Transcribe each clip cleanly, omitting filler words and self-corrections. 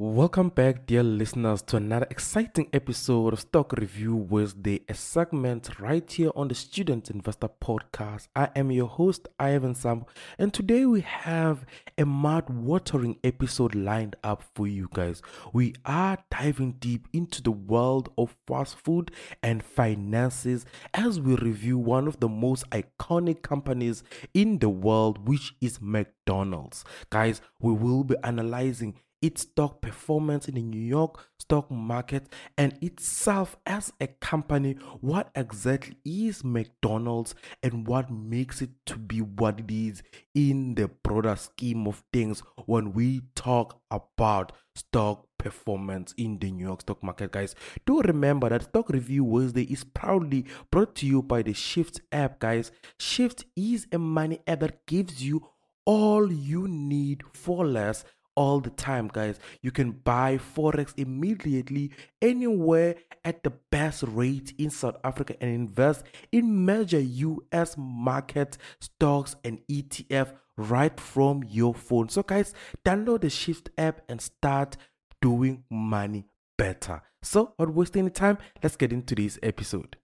Welcome back, dear listeners, to another exciting episode of Stock Review Wednesday, a segment right here on the Student Investor Podcast. I am your host, Ivyn Sambo, and today we have a mouth-watering episode lined up for you guys. We are diving deep into the world of fast food and finances as we review one of the most iconic companies in the world, which is McDonald's. Guys, we will be analyzing its stock performance in the New York stock market and itself as a company. What exactly is McDonald's and what makes it to be what it is in the broader scheme of things when we talk about stock performance in the New York stock market? Guys, do remember that Stock Review Wednesday is proudly brought to you by the Shift app. Guys, Shift is a money app that gives you all you need for less all the time. Guys, you can buy forex immediately anywhere at the best rate in South Africa and invest in major US market stocks and ETF right from your phone. So guys, download the Shift app and start doing money better. So not wasting any time, let's get into this episode.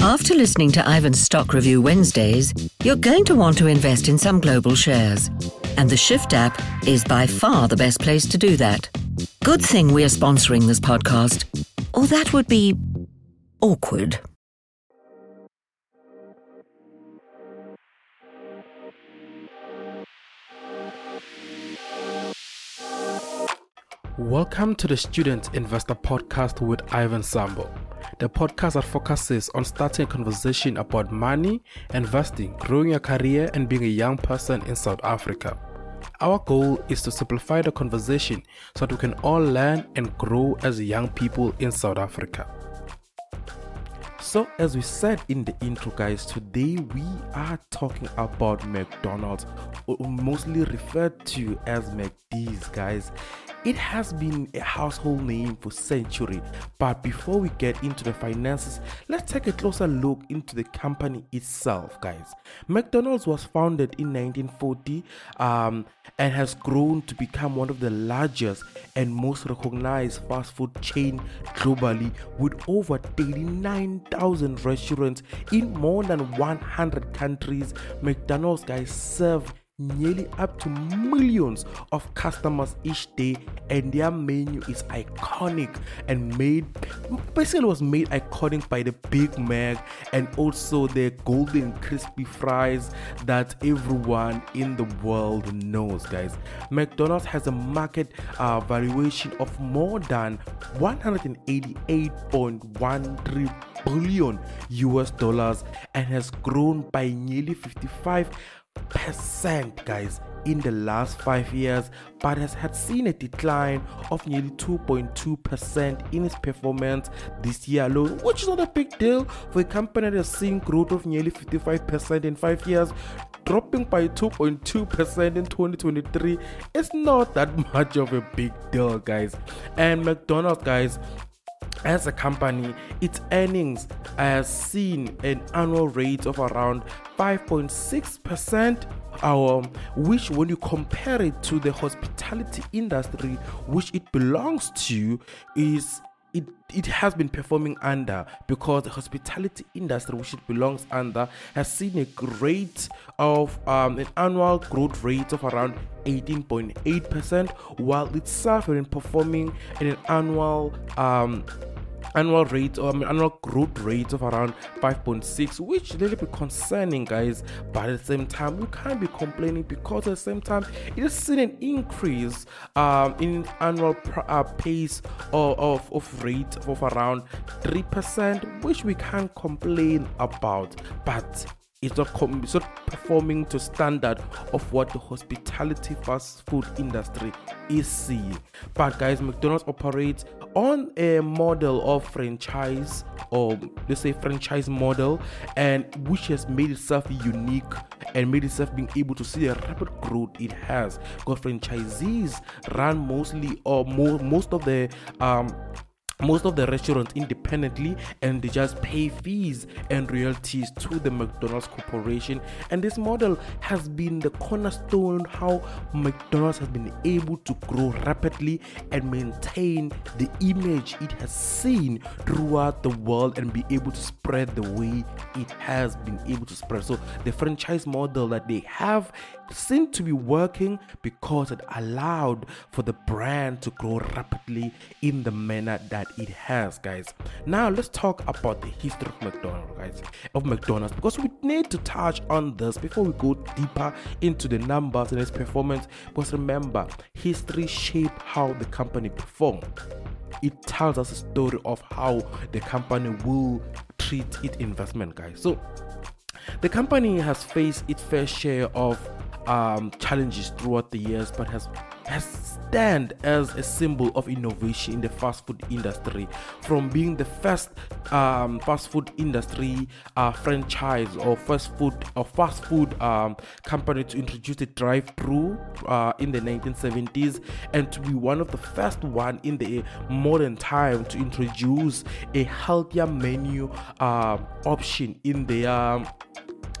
After listening to Ivyn's Stock Review Wednesdays, you're going to want to invest in some global shares, and the Shift app is by far the best place to do that. Good thing we are sponsoring this podcast, or that would be awkward. Welcome to the Student Investor Podcast with Ivan Sambo, the podcast that focuses on starting a conversation about money, investing, growing your career, and being a young person in South Africa. Our goal is to simplify the conversation so that we can all learn and grow as young people in South Africa. So as we said in the intro, guys, today we are talking about McDonald's, or mostly referred to as McD's, guys. It has been a household name for centuries, but before we get into the finances, let's take a closer look into the company itself, guys. McDonald's was founded in 1940 and has grown to become one of the largest and most recognized fast food chain globally, with over 39,000 restaurants in more than 100 countries. McDonald's, guys, serve nearly up to millions of customers each day, and their menu is iconic and was made iconic by the Big Mac and also the golden crispy fries that everyone in the world knows, guys. McDonald's has a market valuation of more than $188.13 billion and has grown by nearly 55%, guys, in the last 5 years, but has seen a decline of nearly 2.2% in its performance this year alone, which is not a big deal for a company that has seen growth of nearly 55% in 5 years, dropping by 2.2% in 2023. It's not that much of a big deal, guys. And McDonald's, guys, as a company, its earnings has seen an annual rate of around 5.6%, which when you compare it to the hospitality industry, which it belongs to, is it has been performing under, because the hospitality industry, which it belongs under, has seen a rate of an annual growth rate of around 18.8%, while itself has been performing at an annual growth rate of around 5.6, which is a little bit concerning, guys. But at the same time, you can't be complaining, because at the same time it has seen an increase in annual pace of rate of around 3%, which we can't complain about. But it's not performing to standard of what the hospitality fast food industry is seeing. But guys, McDonald's operates on a model of franchise, or let's say franchise model, and which has made itself unique and made itself being able to see the rapid growth it has. Because franchisees run most of the most of the restaurants independently, and they just pay fees and royalties to the McDonald's corporation. And this model has been the cornerstone how McDonald's has been able to grow rapidly and maintain the image it has seen throughout the world and be able to spread the way it has been able to spread. So the franchise model that they have seemed to be working because it allowed for the brand to grow rapidly in the manner that it has, guys. Now let's talk about the history of McDonald's, guys, of McDonald's, because we need to touch on this before we go deeper into the numbers and its performance. Because remember, history shaped how the company performed. It tells us a story of how the company will treat its investment, guys. So the company has faced its fair share of challenges throughout the years, but has stand as a symbol of innovation in the fast food industry, from being the first fast food industry franchise or fast food company to introduce the drive-through in the 1970s, and to be one of the first one in the modern time to introduce a healthier menu option in the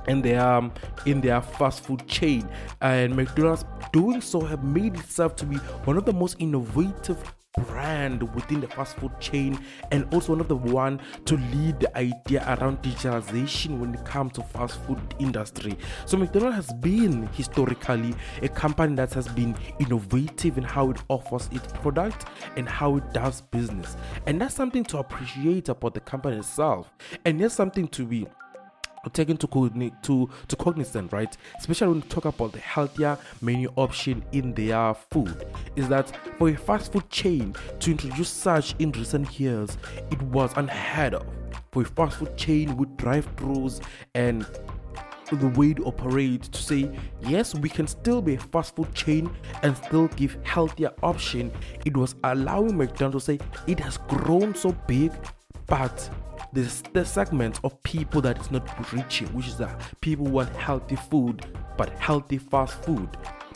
in their fast food chain. And McDonald's, doing so, have made itself to be one of the most innovative brand within the fast food chain, and also one of the one to lead the idea around digitalization when it comes to fast food industry. So McDonald's has been historically a company that has been innovative in how it offers its product and how it does business, and that's something to appreciate about the company itself. And that's something to be taken to cognizant, right? Especially when we talk about the healthier menu option in their food, is that for a fast food chain to introduce such in recent years, it was unheard of. For a fast food chain with drive-thrus and the way to operate, to say yes, we can still be a fast food chain and still give healthier option, it was allowing McDonald's to say it has grown so big, but the segment of people that is not reaching, which is that people want healthy food, but healthy fast food.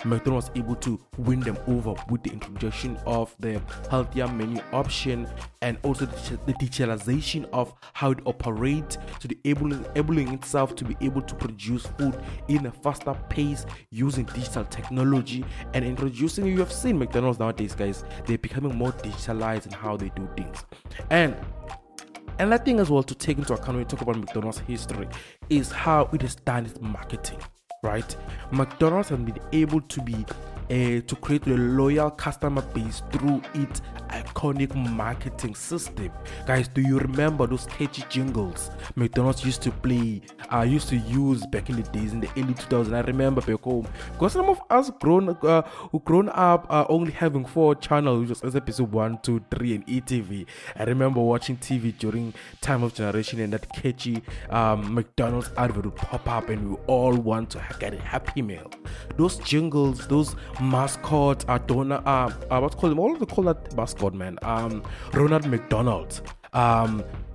McDonald's was able to win them over with the introduction of the healthier menu option, and also the digitalization of how it operates, to the enabling itself to be able to produce food in a faster pace using digital technology and introducing. You have seen McDonald's nowadays, guys, they're becoming more digitalized in how they do things. And that thing as well to take into account when we talk about McDonald's history is how it has done its marketing, right? McDonald's has been able to be to create a loyal customer base through its iconic marketing system. Guys, do you remember those catchy jingles McDonald's used to play? Used to use back in the days in the early 2000s. I remember back home, because some of us who grown up only having 4 channels, which was episode 1, 2, 3, and ETV. I remember watching TV during Time of Generation, and that catchy McDonald's advert would pop up, and we all want to get a Happy Meal. Those jingles, those mascot, Ronald McDonald.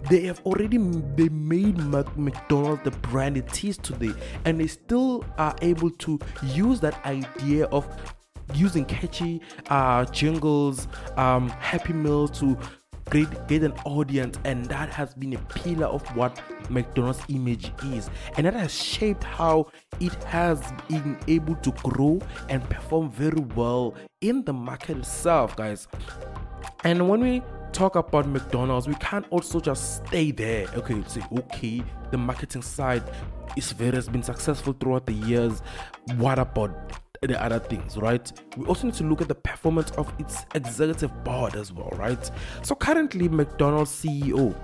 They have already made McDonald's the brand it is today, and they still are able to use that idea of using catchy jingles, Happy Meals to get an audience. And that has been a pillar of what McDonald's image is, and that has shaped how it has been able to grow and perform very well in the market itself, guys. And when we talk about McDonald's, we can't also just stay there. Okay, say okay, the marketing side is very has been successful throughout the years, what about the other things, right? We also need to look at the performance of its executive board as well, right? So currently, McDonald's CEO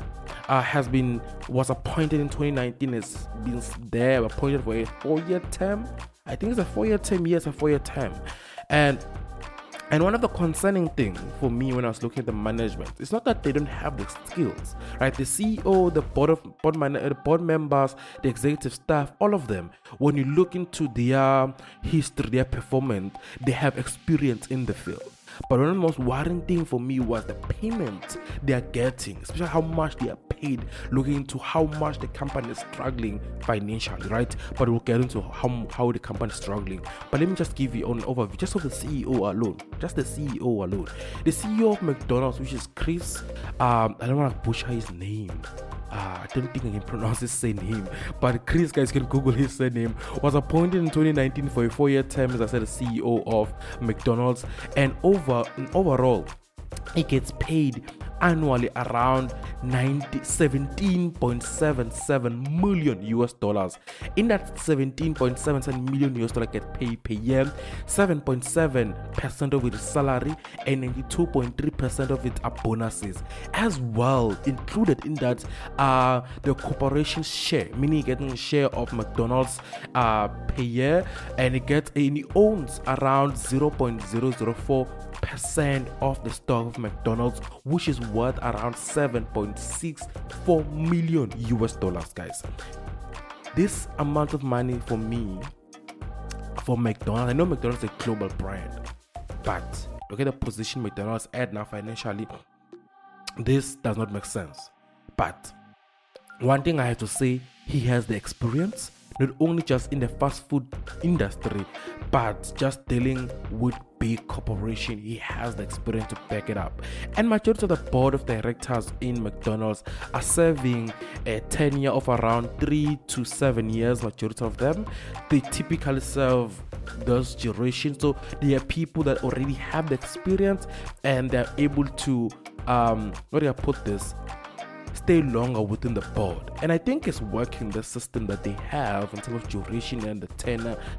was appointed in 2019. Has been there appointed for a 4-year term. I think it's a 4-year term. Yes, a 4-year term. And one of the concerning things for me when I was looking at the management, it's not that they don't have the skills, right? The CEO, the board members, the executive staff, all of them, when you look into their history, their performance, they have experience in the field. But one of the most worrying thing for me was the payment they are getting, especially how much they are paid, looking into how much the company is struggling financially, right? But we'll get into how the company is struggling. But let me just give you an overview just of the CEO alone. Just the CEO alone. The CEO of McDonald's, which is Chris, I don't want to butcher his name. I don't think I can pronounce his surname, but Chris, guys, can Google his surname, was appointed in 2019 for a 4-year term, as I said, the CEO of McDonald's, and overall, he gets paid annually around $17.77 million US dollars. In that $17.77 million US dollar get paid per year, 7.7% of it is salary and 92.3% of it are bonuses. As well included in that are the corporation share, meaning getting a share of McDonald's per year, and he owns around 0.004% of the stock of McDonald's, which is worth around $7.64 million US dollars, guys. This amount of money for McDonald's, I know McDonald's is a global brand, but look at the position McDonald's at now financially. This does not make sense. But one thing I have to say, he has the experience, not only just in the fast food industry, but just dealing with big corporation. He has the experience to back it up. And majority of the board of directors in McDonald's are serving a tenure of around 3 to 7 years. Majority of them, they typically serve those durations. So they are people that already have the experience and they're able to, what do I put this? Stay longer within the board. And I think it's working, the system that they have in terms of duration and the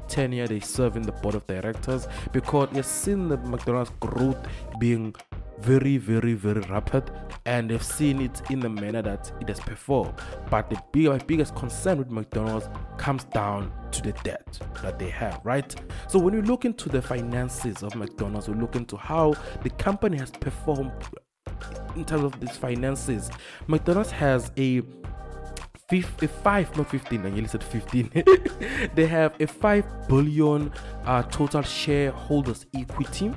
tenure they serve in the board of directors, because they've seen the McDonald's growth being very, very, very rapid, and they've seen it in the manner that it has performed. But my biggest concern with McDonald's comes down to the debt that they have, right? So when you look into the finances of McDonald's, we look into how the company has performed in terms of its finances. McDonald's has they have a $5 billion total shareholders equity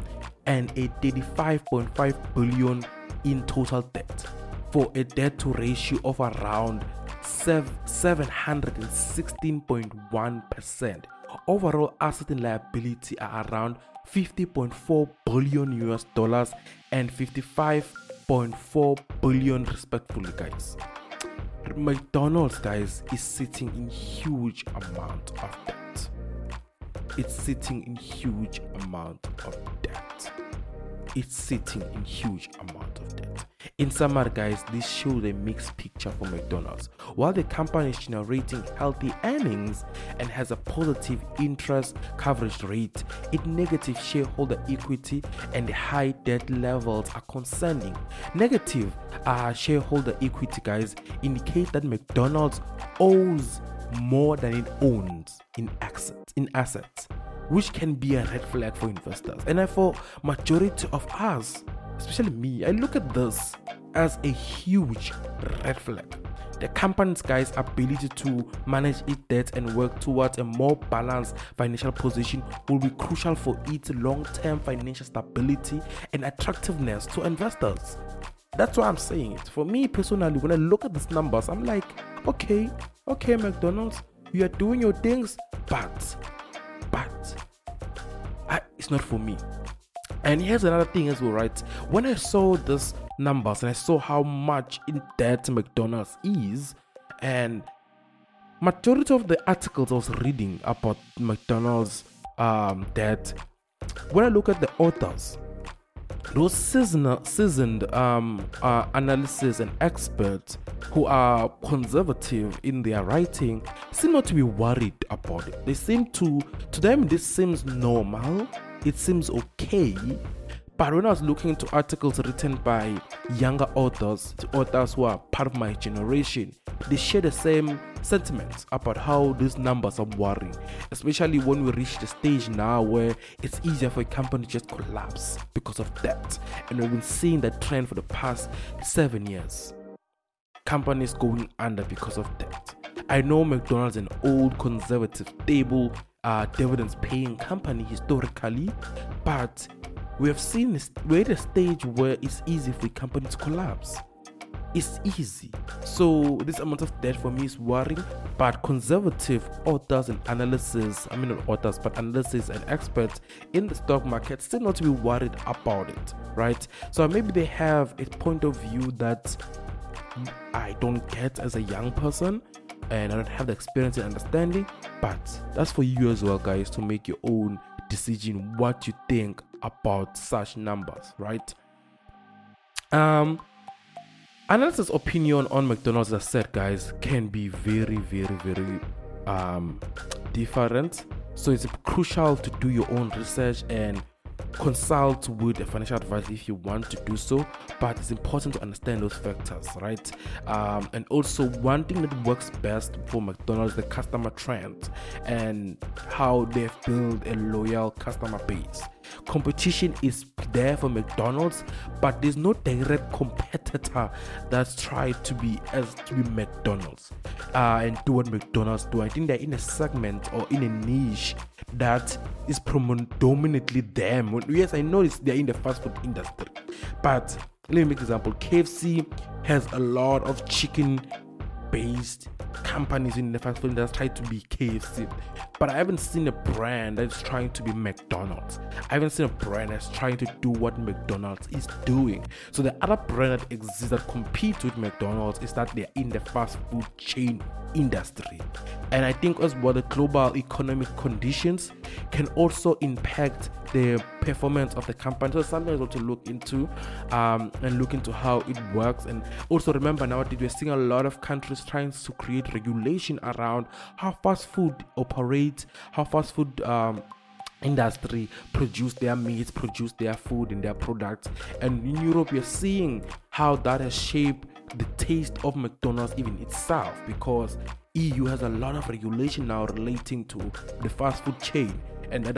and a $35.5 billion in total debt, for a debt to ratio of around 716.1%. Overall asset and liability are around $50.4 billion US dollars and $55.4 billion respectfully, guys. McDonald's, guys, is sitting in huge amount of debt. In summary, guys, this shows a mixed picture for McDonald's. While the company is generating healthy earnings and has a positive interest coverage rate, its negative shareholder equity and high debt levels are concerning. Negative shareholder equity, guys, indicates that McDonald's owes more than it owns in assets, which can be a red flag for investors. And therefore, majority of us, especially me, I look at this as a huge red flag. The company's, guys, ability to manage its debt and work towards a more balanced financial position will be crucial for its long-term financial stability and attractiveness to investors. That's why I'm saying it. For me personally, when I look at these numbers, I'm like, okay, McDonald's, you are doing your things, but it's not for me. And here's another thing as well, right? When I saw these numbers and I saw how much in debt McDonald's is, and majority of the articles I was reading about McDonald's debt, when I look at the authors, those seasoned analysts and experts who are conservative in their writing seem not to be worried about it. They seem to them, this seems normal. It seems okay. But when I was looking to articles written by younger authors who are part of my generation, they share the same sentiments about how these numbers are worrying, especially when we reach the stage now where it's easier for a company to just collapse because of debt. And we've been seeing that trend for the past 7 years. Companies going under because of debt. I know McDonald's is an old, conservative, stable, dividends paying company historically, but We have seen we're at a stage where it's easy for a company to collapse. It's easy. So this amount of debt for me is worrying, but conservative authors and analysts, I mean not authors, but analysts and experts in the stock market still not to be worried about it, right? So maybe they have a point of view that I don't get as a young person and I don't have the experience and understanding, but that's for you as well, guys, to make your own decision what you think about such numbers, right? Analyst's opinion on McDonald's, as I said, guys, can be very, very, very different. So it's crucial to do your own research and consult with a financial advisor if you want to do so. But it's important to understand those factors, right? And also, one thing that works best for McDonald's, the customer trend and how they've built a loyal customer base. Competition is there for McDonald's, but there's no direct competitor that's tried to be McDonald's and do what McDonald's do. I think they're in a segment or in a niche that is predominantly them. Yes, I know they're in the fast food industry, but let me make an example. KFC has a lot of chicken-based companies in the fast food that's trying to be KFC, but I haven't seen a brand that's trying to be McDonald's. I haven't seen a brand that's trying to do what McDonald's is doing. So the other brand that exists that competes with McDonald's is that they're in the fast food chain industry. And I think as well the global economic conditions can also impact the performance of the company. So something I want to look into and look into how it works. And also remember nowadays we're seeing a lot of countries trying to create regulation around how fast food operates, how fast food industry produce their meats, produce their food and their products. And in Europe you're seeing how that has shaped the taste of McDonald's even itself, because EU has a lot of regulation now relating to the fast food chain, and that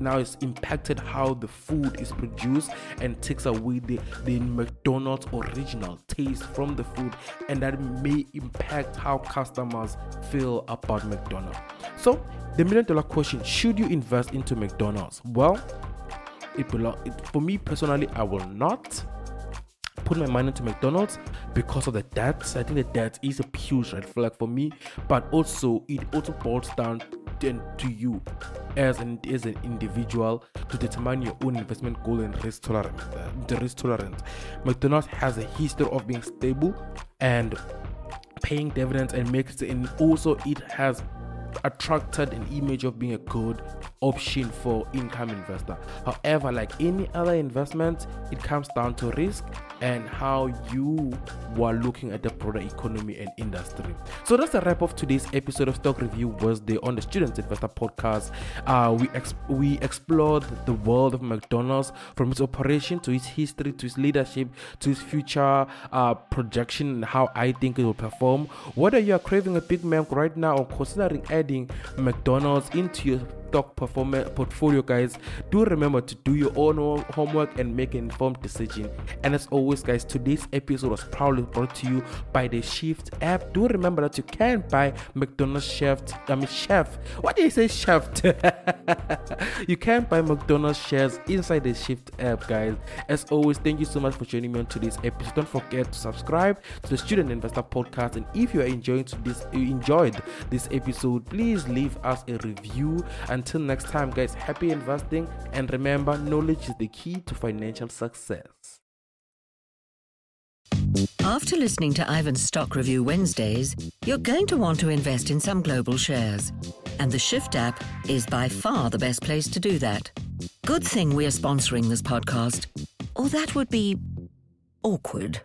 now it's impacted how the food is produced and takes away the McDonald's original taste from the food, and that may impact how customers feel about McDonald's. So the $1 million question, should you invest into McDonald's? Well, for me personally, I will not put my money into McDonald's because of the debt. I think the debt is a huge red flag for me, but also it also boils down to you as an individual to determine your own investment goal and risk tolerance. The risk tolerance. McDonald's has a history of being stable and paying dividends and also it has attracted an image of being a good option for income investor. However, like any other investment, it comes down to risk and how you were looking at the broader economy and industry. So that's a wrap of today's episode of Stock Review Wednesday on the Student Investor Podcast. We explored the world of McDonald's, from its operation to its history to its leadership to its future projection and how I think it will perform. Whether you are craving a Big Mac right now or considering adding McDonald's into your stock portfolio, guys, do remember to do your own homework and make an informed decision. And as always, guys, today's episode was proudly brought to you by the Shift app. Do remember that you can buy McDonald's you can buy McDonald's shares inside the Shift app, guys. As always, thank you so much for joining me on today's episode. Don't forget to subscribe to the Student Investor Podcast, and if you are enjoyed this episode, please leave us a review. Until next time, guys, happy investing, and remember, knowledge is the key to financial success. After listening to Ivan's Stock Review Wednesdays, you're going to want to invest in some global shares, and the Shift app is by far the best place to do that. Good thing we are sponsoring this podcast, or that would be awkward.